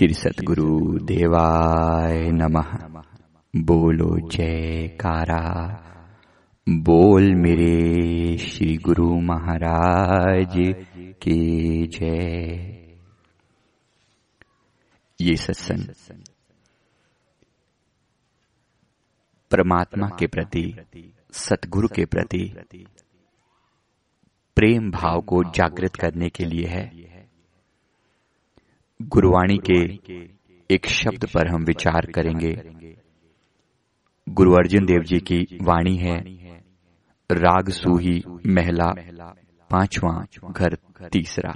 श्री सतगुरु देवाय नमः। बोलो जयकारा, बोल मेरे श्री गुरु महाराज की जय। ये सत्संग परमात्मा के प्रति, सतगुरु के प्रति प्रेम भाव को जागृत करने के लिए है। गुरुवाणी के एक शब्द पर हम विचार करेंगे। गुरु अर्जुन देव जी की वाणी है, राग सूही महला 5वां घर 3।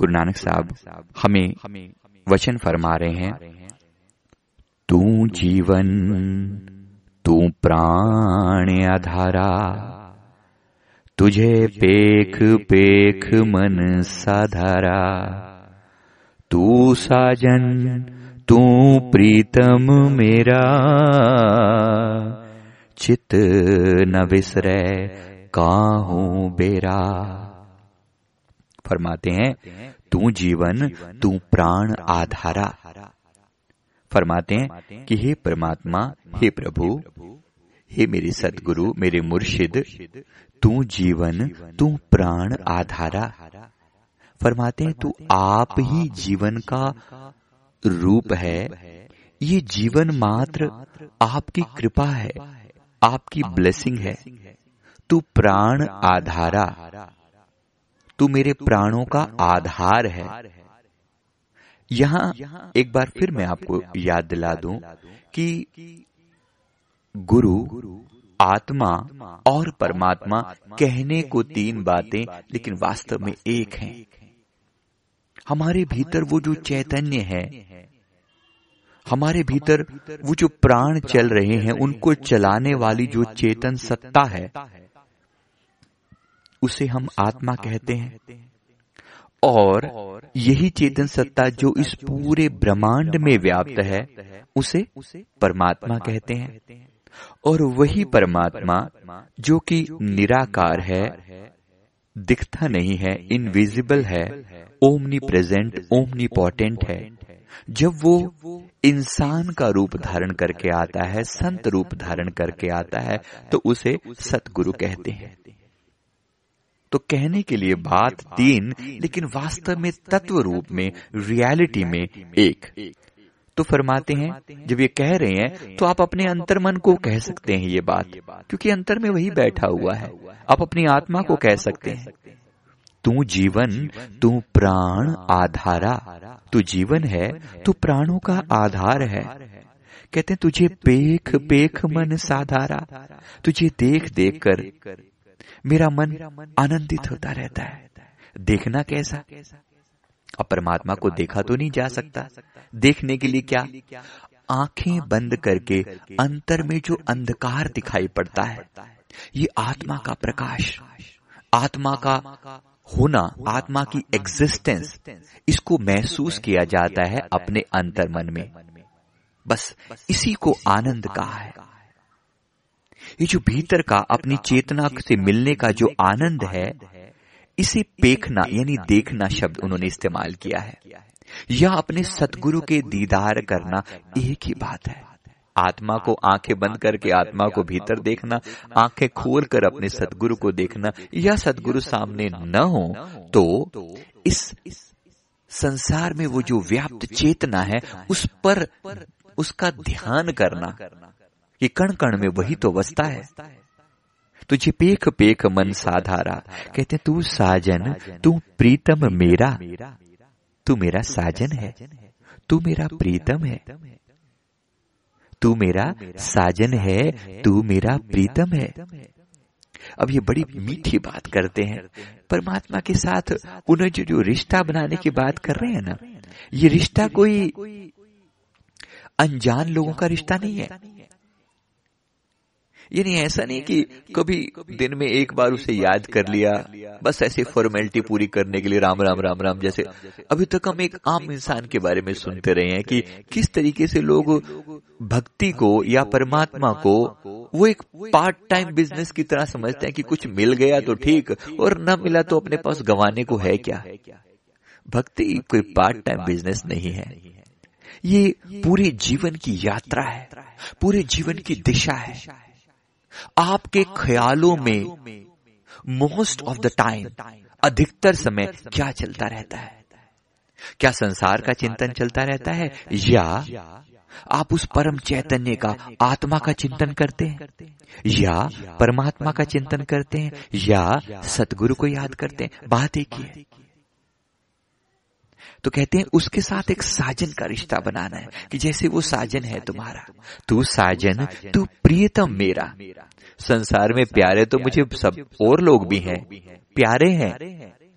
गुरु नानक साहब हमें वचन फरमा रहे हैं, तू जीवन तू प्राण आधारा, तुझे पेख पेख मन साधारा, तू साजन तू प्रीतम मेरा, चित न विसरे काहू बेरा। फरमाते हैं तू जीवन तू प्राण आधारा। फरमाते हैं कि हे परमात्मा, हे प्रभु, हे मेरे सतगुरु, मेरे मुर्शिद, तू जीवन तू प्राण आधारा। फरमाते हैं तू आप ही जीवन का रूप है। ये जीवन मात्र आपकी कृपा है, आपकी ब्लेसिंग है। तू प्राण आधारा, तू मेरे प्राणों का आधार है। यहाँ एक बार फिर मैं आपको याद दिला दूं कि गुरु, आत्मा और परमात्मा कहने को 3 बातें, लेकिन वास्तव में एक हैं। हमारे भीतर वो जो चैतन्य है, हमारे भीतर वो जो प्राण चल रहे हैं, उनको चलाने वाली जो चेतन सत्ता है, उसे हम आत्मा कहते हैं। और यही चेतन सत्ता जो इस पूरे ब्रह्मांड में व्याप्त है, उसे परमात्मा कहते हैं। और वही परमात्मा जो कि निराकार है, दिखता नहीं है, इनविजिबल है, ओमनी प्रेजेंट ओमनी पोटेंट है, जब वो इंसान का रूप धारण करके आता है, संत रूप धारण करके आता है, तो उसे सतगुरु कहते हैं। तो कहने के लिए बात 3, लेकिन वास्तव में तत्व रूप में, रियलिटी में एक। तो फरमाते हैं जब ये कह रहे हैं तो आप अपने अंतर्मन को कह सकते हैं ये बात, क्योंकि अंतर में वही बैठा हुआ है। आप अपनी आत्मा को कह सकते हैं तू जीवन तू प्राण आधारा। तू जीवन है, तू प्राणों का आधार है। कहते हैं तुझे पेख पेख मन साधारा, तुझे देख देख कर मेरा मन आनंदित होता रहता है। देखना कैसा? अब परमात्मा को देखा तो नहीं जा सकता। देखने के लिए क्या? आंखें बंद करके अंतर में जो अंधकार दिखाई पड़ता है, ये आत्मा का प्रकाश, आत्मा का होना, आत्मा की एग्जिस्टेंस, इसको महसूस किया जाता है अपने अंतर्मन में। बस इसी को आनंद कहा है। ये जो भीतर का अपनी चेतना से मिलने का जो आनंद है, इसे पेखना यानी देखना शब्द उन्होंने इस्तेमाल किया है, या अपने सतगुरु के दीदार करना, एक ही बात है। आत्मा को आंखें बंद करके आत्मा को भीतर देखना, आंखें खोल कर अपने सतगुरु को देखना, या सतगुरु सामने न हो तो इस संसार में वो जो व्याप्त चेतना है, उस पर उसका ध्यान करना। ये कण कण में वही तो बसता है। तुझे पेख पेख मन साधारा, कहते हैं तू साजन तू प्रीतम मेरा। तू मेरा साजन है, तू मेरा प्रीतम है, तू मेरा साजन है, तू मेरा प्रीतम है। अब ये बड़ी मीठी बात करते हैं परमात्मा के साथ। उन्हें जो रिश्ता बनाने की बात कर रहे हैं ना, ये रिश्ता कोई अनजान लोगों का रिश्ता नहीं है। यानी ऐसा नहीं कि कभी दिन में एक बार उसे याद कर लिया, बस ऐसे फॉर्मेलिटी पूरी करने के लिए राम राम राम राम। जैसे अभी तक हम एक आम इंसान के बारे में सुनते रहे हैं कि किस तरीके से लोग भक्ति को या परमात्मा को वो एक पार्ट टाइम बिजनेस की तरह समझते हैं कि कुछ मिल गया तो ठीक और न मिला तो अपने पास गंवाने को है क्या। भक्ति कोई पार्ट टाइम बिजनेस नहीं है, ये पूरे जीवन की यात्रा है, पूरे जीवन की दिशा है। आपके ख्यालों में मोस्ट ऑफ द टाइम, अधिकतर समय क्या चलता रहता है? क्या संसार का चिंतन चलता रहता है या आप उस परम चैतन्य का, आत्मा का चिंतन करते हैं या परमात्मा का चिंतन करते हैं या सतगुरु को याद करते हैं? बात एक ही है। तो कहते हैं उसके साथ एक साजन का रिश्ता बनाना है कि जैसे वो साजन है तुम्हारा, तू साजन तू प्रियतम मेरा। संसार में प्यारे तो मुझे सब और लोग भी हैं, प्यारे हैं,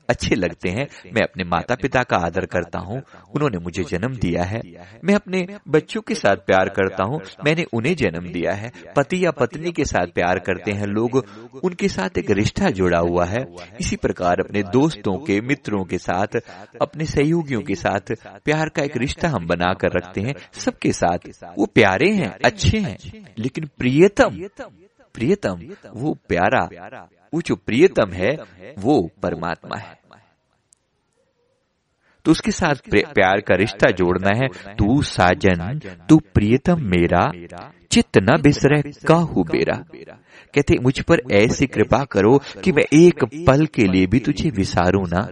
अच्छे लगते हैं। मैं अपने माता पिता का आदर करता हूँ, उन्होंने मुझे जन्म दिया है। मैं अपने बच्चों के साथ प्यार करता हूँ, मैंने उन्हें जन्म दिया है। पति या पत्नी के साथ प्यार करते हैं लोग, उनके साथ एक रिश्ता जुड़ा हुआ है। इसी प्रकार अपने दोस्तों के, मित्रों के साथ, अपने सहयोगियों के साथ प्यार का एक रिश्ता हम बना कर रखते हैं सबके साथ। वो प्यारे हैं, अच्छे हैं, लेकिन प्रियतम, प्रियतम वो प्यारा, वो जो प्रियतम है वो परमात्मा है। तो उसके साथ प्यार का रिश्ता जोड़ना है। तू साजन तू प्रियतम मेरा, चित्त न बिसरे काहू बेरा। कहते मुझ पर ऐसी कृपा करो कि मैं एक पल के लिए भी तुझे विसारू ना।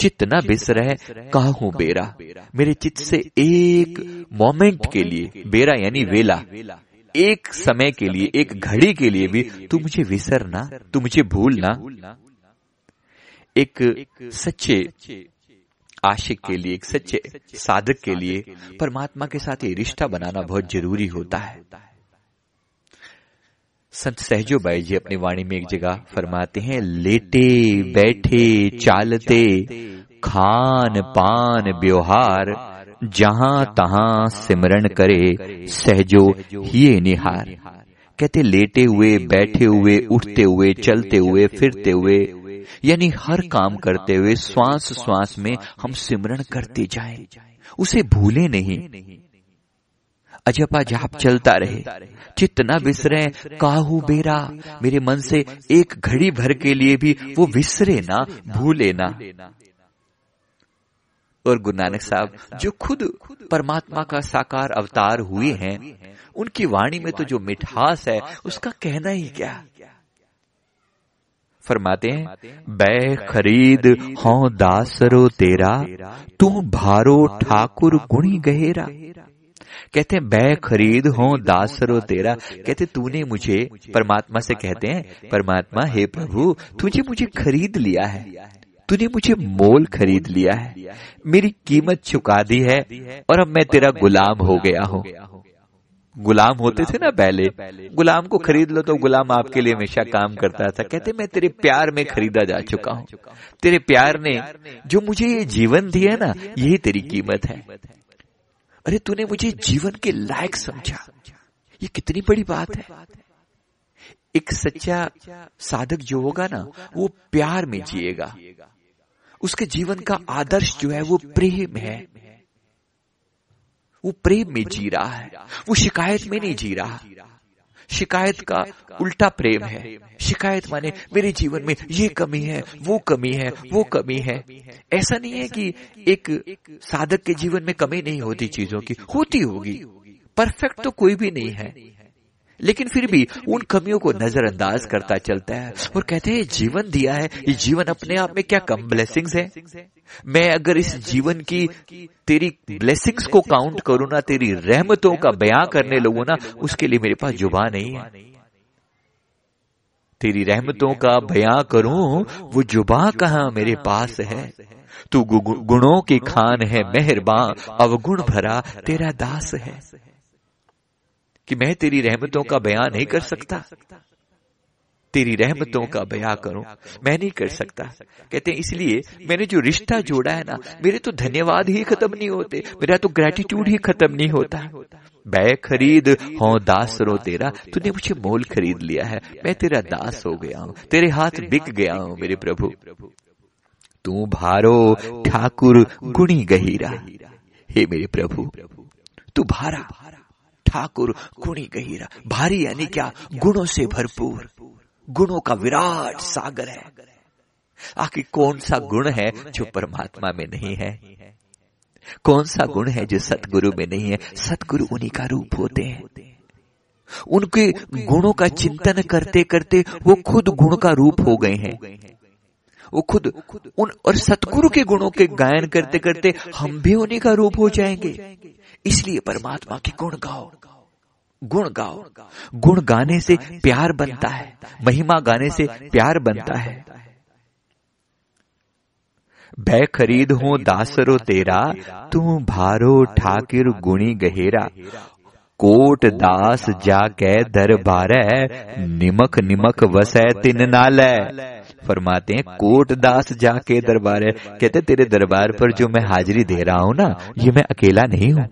चित्त न बिसरे काहू बेरा, मेरे चित्त से एक मोमेंट के लिए, बेरा यानी वेला, एक समय के लिए, एक घड़ी के लिए भी तू मुझे विसरना, तू मुझे भूलना। एक सच्चे आशिक के लिए, एक सच्चे साधक के लिए परमात्मा के साथ ये रिश्ता बनाना बहुत जरूरी होता है। संत सहजो भाई जी अपनी वाणी में एक जगह फरमाते हैं, लेटे बैठे चालते खान पान व्यवहार, जहां तहां सिमरन करे सहजो हिये निहार। कहते लेटे हुए, बैठे हुए, उठते हुए, चलते हुए, फिरते हुए, यानी हर काम करते हुए श्वास श्वास में हम सिमरन करते जाएं, उसे भूले नहीं। अजपा जाप चलता रहे। चित्त न बिसरे काहू बेरा, मेरे मन से एक घड़ी भर के लिए भी वो विसरे ना, भूले ना। और गुरु नानक साहब जो खुद परमात्मा का साकार अवतार हुए हैं, उनकी वाणी में तो जो मिठास है उसका कहना ही क्या। फरमाते हैं, बै खरीद हों दासरो तेरा, तू भारो ठाकुर गुणी गहेरा। कहते हैं बै खरीद हों दासरो तेरा, कहते तूने मुझे, परमात्मा से कहते हैं, परमात्मा हे प्रभु तुझे मुझे खरीद लिया है, तूने मुझे मोल खरीद लिया है, मेरी कीमत चुका दी है और अब मैं तेरा गुलाम हो गया हूँ। गुलाम होते थे ना पहले, गुलाम को खरीद लो तो गुलाम आपके लिए हमेशा काम करता था। कहते मैं तेरे प्यार में खरीदा जा चुका हूँ, तेरे प्यार ने जो मुझे ये जीवन दिया ना, यही तेरी कीमत है। अरे तूने मुझे जीवन के लायक समझा, ये कितनी बड़ी बात है। एक सच्चा साधक जो होगा ना, वो प्यार में जिएगा। उसके जीवन का आदर्श जो है वो प्रेम है, वो प्रेम में जी रहा है, वो शिकायत में नहीं जी रहा। शिकायत का उल्टा प्रेम है। शिकायत माने मेरे जीवन में ये कमी है, वो कमी है, वो कमी है। ऐसा नहीं है कि एक साधक के जीवन में कमी नहीं होती, चीजों की होती होगी। परफेक्ट तो कोई भी नहीं है, लेकिन फिर भी उन कमियों को नजरअंदाज करता चलता है और कहते हैं जीवन दिया है, ये जीवन अपने आप में क्या कम ब्लेसिंग्स है। मैं अगर इस जीवन की तेरी ब्लेसिंग्स को काउंट करूँ ना, तेरी रहमतों का बयां करने लगूं ना, उसके लिए मेरे पास जुबान नहीं है। तेरी रहमतों का बयां करूं, वो जुबान कहाँ मेरे पास है। तू गुणों की खान है मेहरबान, अवगुण भरा तेरा दास है। कि मैं तेरी रहमतों का बयान नहीं कर सकता, तेरी रहमतों का बयान करूं मैं नहीं कर सकता। कहते हैं इसलिए मैंने जो रिश्ता जोड़ा है ना, मेरे तो धन्यवाद ही खत्म नहीं होते, मेरा तो ग्रेटिट्यूड ही खत्म नहीं होता। बै खरीद हों दास रो तेरा, तूने मुझे मोल खरीद लिया है, मैं तेरा दास हो गया हूँ, तेरे हाथ बिक गया हूँ मेरे प्रभु। तू भारो ठाकुर गुणी गहीरा, हे मेरे प्रभु तू भारा, ठाकुर गुणी गहीरा, भारी यानी क्या, गुणों से भरपूर, गुणों का विराट सागर है। आखिर कौन सा गुण है जो परमात्मा में नहीं है? कौन सा गुण है जो सतगुरु में नहीं है? सतगुरु उन्हीं का रूप होते हैं। उनके गुणों का चिंतन करते करते वो खुद गुण का रूप हो गए हैं। वो खुद उन और सतगुरु के गुणों के गायन करते करते हम भी उन्हीं का रूप हो जाएंगे। इसलिए परमात्मा के गुण गाओ, गुण गाओ। गुण गाने से प्यार बनता है, महिमा गाने से प्यार बनता है। भय खरीद हूँ दासरो तेरा, तू भारो ठाकिर गुणी गहेरा। कोट दास जाके दरबारे, निमक निमक वसै तिन नाले। फरमाते हैं कोट दास जाके दरबारे, कहते तेरे दरबार पर जो मैं हाजिरी दे रहा हूँ ना, ये मैं अकेला नहीं हूँ,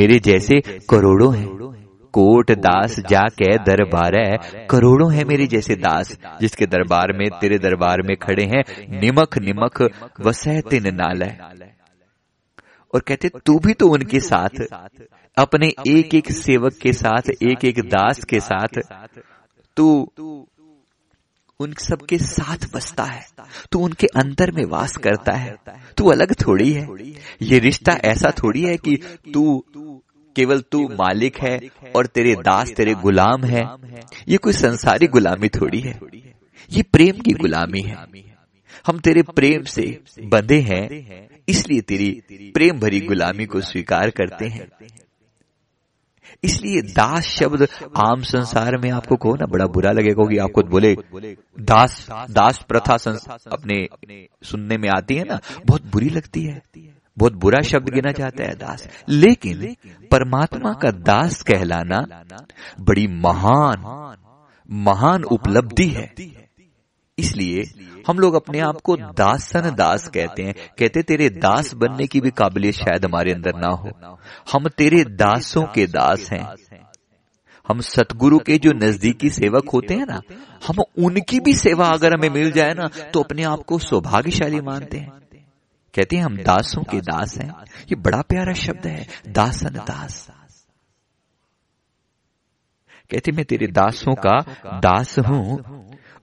मेरे जैसे करोड़ों हैं। कोट दास जाके दरबारे, करोड़ों हैं मेरे जैसे दास जिसके दरबार में, तेरे दरबार में खड़े हैं। निमक निमक वसै तिन नाले। और कहते तू भी तो उनके साथ, अपने एक एक सेवक के साथ, एक एक दास के साथ, तू उन सब के साथ बसता है, तू उनके अंदर में वास करता है, तू अलग थोड़ी है। ये रिश्ता ऐसा थोड़ी है कि तू केवल तू मालिक है और तेरे दास तेरे गुलाम है। ये कोई संसारी गुलामी थोड़ी है, ये प्रेम की गुलामी है। हम तेरे प्रेम से बंधे हैं, इसलिए तेरी प्रेम भरी गुलामी को स्वीकार करते हैं। इसलिए दास शब्द आम संसार में आपको कहो ना, बड़ा बुरा लगेगा कि आपको बोले दास। दास प्रथा अपने सुनने में आती है ना, बहुत बुरी लगती है, बहुत बुरा शब्द गिना जाता है दास। लेकिन परमात्मा का दास कहलाना बड़ी महान महान उपलब्धि है। इसलिए हम लोग अपने आप को दासन दास कहते हैं। कहते तेरे दास बनने की भी काबिलियत शायद हमारे अंदर ना हो। हम तेरे दासों के दास हैं। हम सतगुरु के जो नजदीकी सेवक होते हैं ना, हम उनकी भी सेवा अगर हमें मिल जाए ना, तो अपने आप को सौभाग्यशाली मानते हैं। कहते हैं हम दासों के दास हैं। ये बड़ा प्यारा शब्द है, दासन दास। कहते मैं तेरे दासों का दास हूं।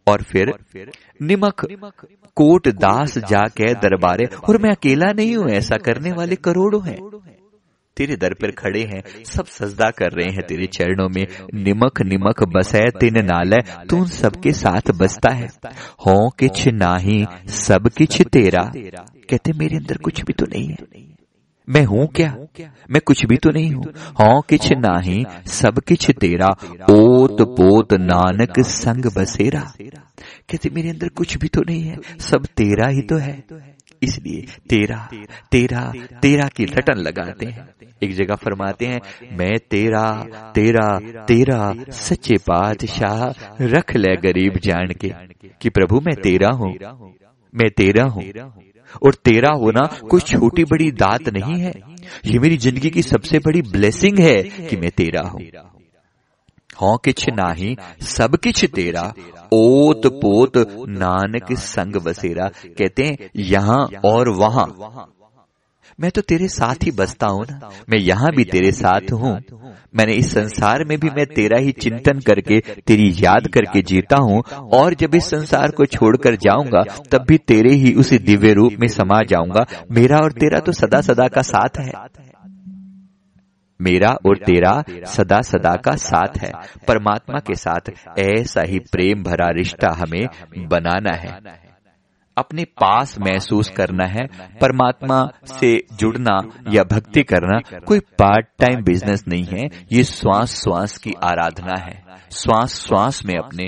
और फिर निमक कोट दास जाके दरबारे, और मैं अकेला नहीं हूं, ऐसा करने वाले करोड़ों हैं, तेरे दर पर खड़े हैं, सब सजदा कर रहे हैं तेरे चरणों में। निमक निमक बसै तिन नाले, तू उन सबके साथ बसता है। हो किछ नाही सब किछ तेरा। कहते मेरे अंदर कुछ भी तो नहीं है, मैं हूँ क्या, मैं कुछ भी तो नहीं हूँ। हाँ किछ नाही सब किछ तेरा, ओत पोत नानक संग बसेरा। कहते मेरे अंदर कुछ भी तो नहीं है, सब तेरा ही तो है। इसलिए तेरा तेरा तेरा की रटन लगाते हैं। एक जगह फरमाते हैं मैं तेरा तेरा तेरा सच्चे पातशाह रख ले गरीब जान के। कि प्रभु मैं तेरा हूँ, मैं तेरा हूँ। और तेरा होना कोई छोटी बड़ी दात नहीं है, ये मेरी जिंदगी की सबसे बड़ी ब्लेसिंग है कि मैं तेरा हूँ। हों किछ नाही सब किछ तेरा, ओत पोत नानक संग बसेरा। कहते हैं यहाँ और वहाँ मैं तो तेरे साथ ही बसता हूँ ना, मैं यहाँ भी तेरे साथ हूँ। मैंने इस संसार में भी मैं तेरा ही चिंतन करके, तेरी याद करके जीता हूँ। और जब इस संसार को छोड़कर जाऊंगा, तब भी तेरे ही उसी दिव्य रूप में समा जाऊंगा। मेरा और तेरा तो सदा सदा का साथ है। मेरा और तेरा सदा सदा का साथ है। परमात्मा के साथ ऐसा ही प्रेम भरा रिश्ता हमें बनाना है, अपने पास महसूस करना है। परमात्मा से जुड़ना या भक्ति करना कोई पार्ट टाइम बिजनेस नहीं है, ये श्वास श्वास की आराधना है। श्वास श्वास में अपने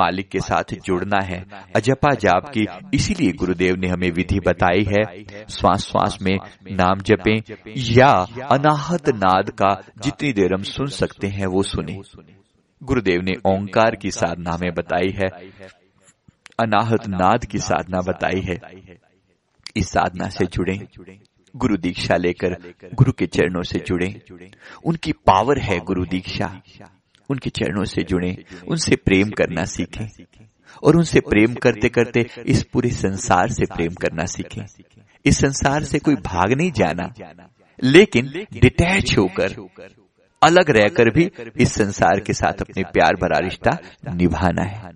मालिक के साथ जुड़ना है, अजपा जाप की। इसीलिए गुरुदेव ने हमें विधि बताई है, श्वास श्वास में नाम जपें या अनाहत नाद का जितनी देर हम सुन सकते हैं वो सुने। गुरुदेव ने ओंकार की साधना में बताई है, अनाहत नाद की साधना बताई है। इस साधना से जुड़े, गुरु दीक्षा लेकर गुरु के चरणों से जुड़े। उनकी पावर है गुरु दीक्षा। उनके चरणों से जुड़े, उनसे प्रेम करना सीखें और उनसे प्रेम करते करते इस पूरे संसार से प्रेम करना सीखें। इस संसार से कोई भाग नहीं जाना, लेकिन डिटैच होकर अलग रहकर भी इस संसार के साथ अपने प्यार भरा रिश्ता निभाना है।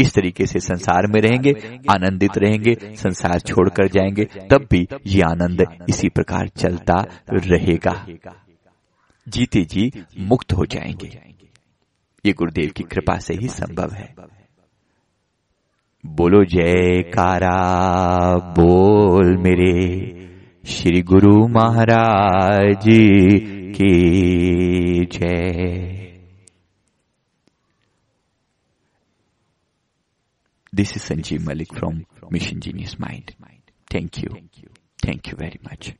इस तरीके से संसार में रहेंगे, आनंदित रहेंगे, संसार छोड़कर जाएंगे, तब भी ये आनंद इसी प्रकार चलता रहेगा। जीते जी मुक्त हो जाएंगे। ये गुरुदेव की कृपा से ही संभव है। बोलो जयकारा बोल मेरे श्री गुरु महाराज की जय। This is Sanjeev Malik from Mission Genius Mind. Thank you. Thank you very much.